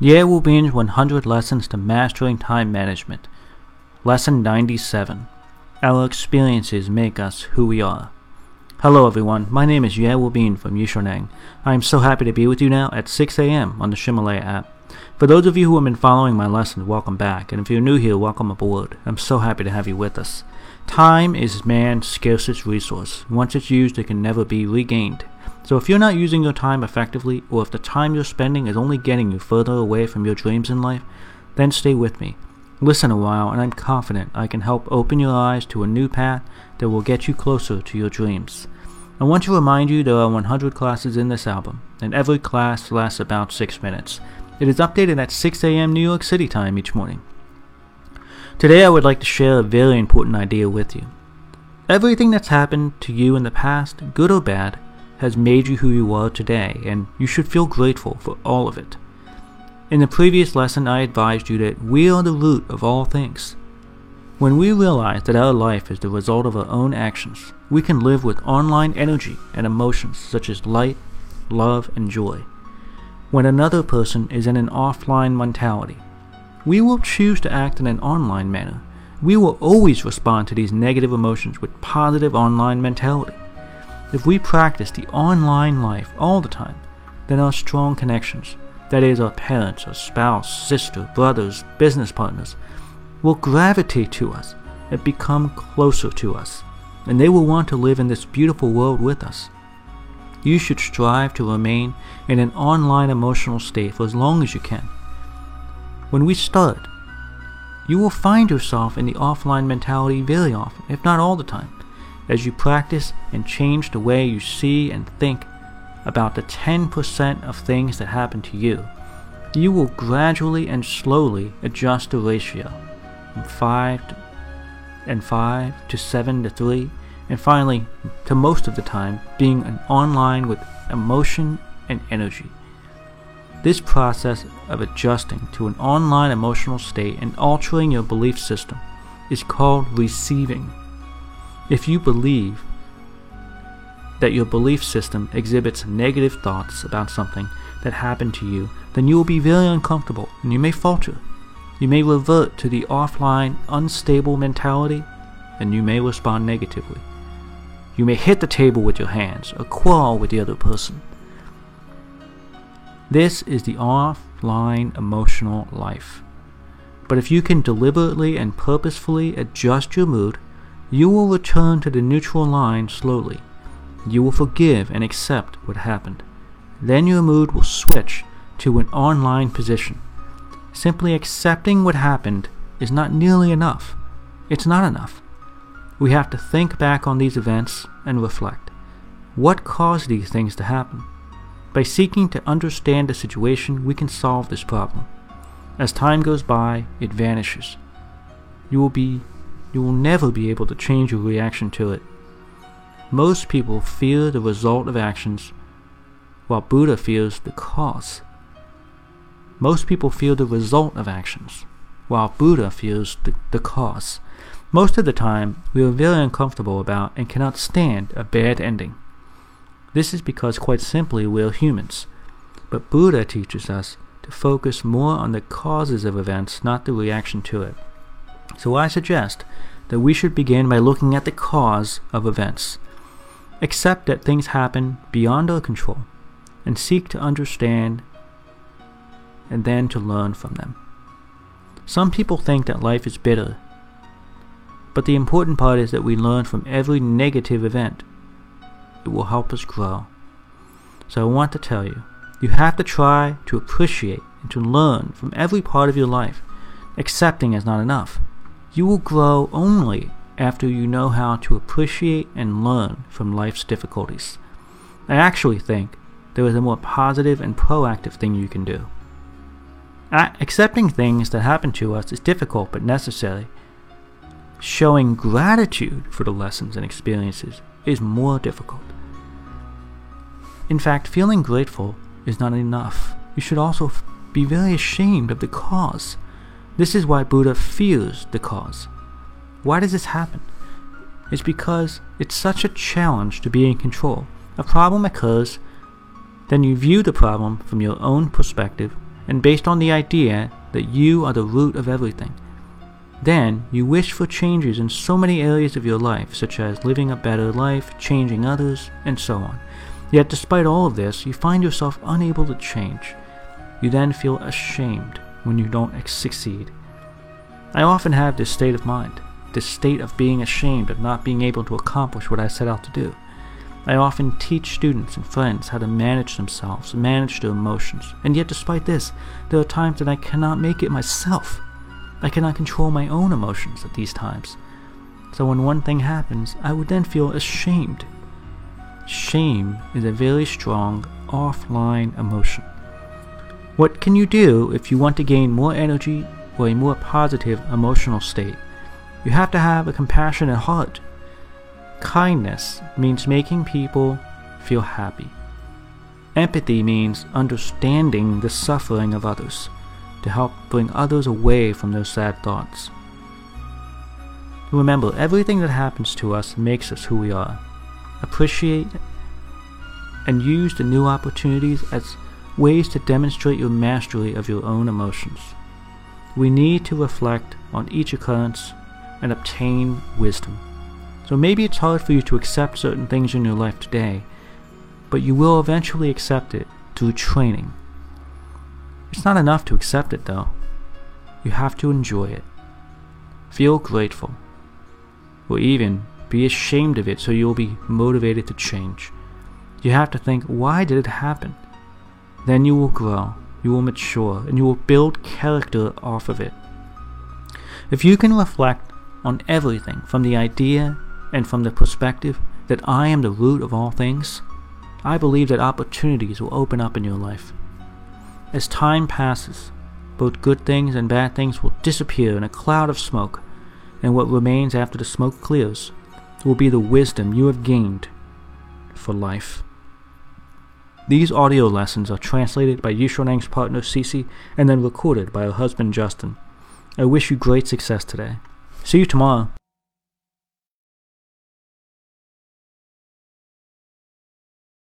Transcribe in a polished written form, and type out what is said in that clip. Ye Wubin's 100 Lessons to Mastering Time Management. Lesson 97. Our experiences make us who we are. Hello everyone, my name is Ye Wubin from Yishunang. I am so happy to be with you now at 6 a.m. on the Himalaya app. For those of you who have been following my lesson, welcome back, and if you're new here, welcome aboard. I'm so happy to have you with us. Time is man's scarcest resource. Once it's used, it can never be regained. So if you're not using your time effectively, or if the time you're spending is only getting you further away from your dreams in life, then stay with me. Listen a while, and I'm confident I can help open your eyes to a new path that will get you closer to your dreams. I want to remind you there are 100 classes in this album, and every class lasts about 6 minutes. It is updated at 6 a.m. New York City time each morning. Today I would like to share a very important idea with you. Everything that's happened to you in the past, good or bad, has made you who you are today, and you should feel grateful for all of it. In the previous lesson, I advised you that we are the root of all things. When we realize that our life is the result of our own actions, we can live with online energy and emotions such as light, love, and joy. When another person is in an offline mentality, we will choose to act in an online manner. We will always respond to these negative emotions with positive online mentality. If we practice the online life all the time, then our strong connections, that is our parents, our spouse, sister, brothers, business partners, will gravitate to us and become closer to us, and they will want to live in this beautiful world with us. You should strive to remain in an online emotional state for as long as you can. When we start, you will find yourself in the offline mentality very often, if not all the time, as you practice and change the way you see and think about the 10% of things that happen to you. You will gradually and slowly adjust the ratio from 5 to 7 to 3, and finally to most of the time being an online with emotion and energy. This process of adjusting to an online emotional state and altering your belief system is called receiving. If you believe that your belief system exhibits negative thoughts about something that happened to you, then you will be very uncomfortable and you may falter. You may revert to the offline, unstable mentality, and you may respond negatively. You may hit the table with your hands or quarrel with the other person. This is the offline emotional life. But if you can deliberately and purposefully adjust your mood, you will return to the neutral line slowly. You will forgive and accept what happened. Then your mood will switch to an online position. Simply accepting what happened is not nearly enough. It's not enough. We have to think back on these events and reflect. What caused these things to happen? By seeking to understand the situation, we can solve this problem. As time goes by, it vanishes. You will never be able to change your reaction to it. Most people fear the result of actions, while Buddha fears the cause. Most people fear the result of actions, while Buddha fears the cause. Most of the time, we are very uncomfortable about and cannot stand a bad ending. This is because, quite simply, we are humans. But Buddha teaches us to focus more on the causes of events, not the reaction to it. So I suggest that we should begin by looking at the cause of events. Accept that things happen beyond our control and seek to understand and then to learn from them. Some people think that life is bitter, but the important part is that we learn from every negative event. It will help us grow. So I want to tell you, you have to try to appreciate and to learn from every part of your life. Accepting is not enough. You will grow only after you know how to appreciate and learn from life's difficulties. I actually think there is a more positive and proactive thing you can do. Accepting things that happen to us is difficult but necessary. Showing gratitude for the lessons and experiences is more difficult. In fact, feeling grateful is not enough. You should also be very ashamed of the cause. This is why Buddha fears the cause. Why does this happen? It's because it's such a challenge to be in control. A problem occurs, then you view the problem from your own perspective and based on the idea that you are the root of everything. Then, you wish for changes in so many areas of your life, such as living a better life, changing others, and so on. Yet, despite all of this, you find yourself unable to change. You then feel ashamed when you don't succeed. I often have this state of mind, this state of being ashamed of not being able to accomplish what I set out to do. I often teach students and friends how to manage themselves, manage their emotions, and yet despite this, there are times that I cannot make it myself. I cannot control my own emotions at these times. So when one thing happens, I would then feel ashamed. Shame is a very strong offline emotion. What can you do if you want to gain more energy or a more positive emotional state? You have to have a compassionate heart. Kindness means making people feel happy. Empathy means understanding the suffering of others to help bring others away from their sad thoughts. Remember, everything that happens to us makes us who we are. Appreciate and use the new opportunities as ways to demonstrate your mastery of your own emotions. We need to reflect on each occurrence and obtain wisdom. So maybe it's hard for you to accept certain things in your life today, but you will eventually accept it through training. It's not enough to accept it though. You have to enjoy it. Feel grateful, or even be ashamed of it so you'll be motivated to change. You have to think, why did it happen? Then you will grow, you will mature, and you will build character off of it. If you can reflect on everything from the idea and from the perspective that I am the root of all things, I believe that opportunities will open up in your life. As time passes, both good things and bad things will disappear in a cloud of smoke, and what remains after the smoke clears will be the wisdom you have gained for life. These audio lessons are translated by Yishunang's partner Cici and then recorded by her husband Justin. I wish you great success today. See you tomorrow.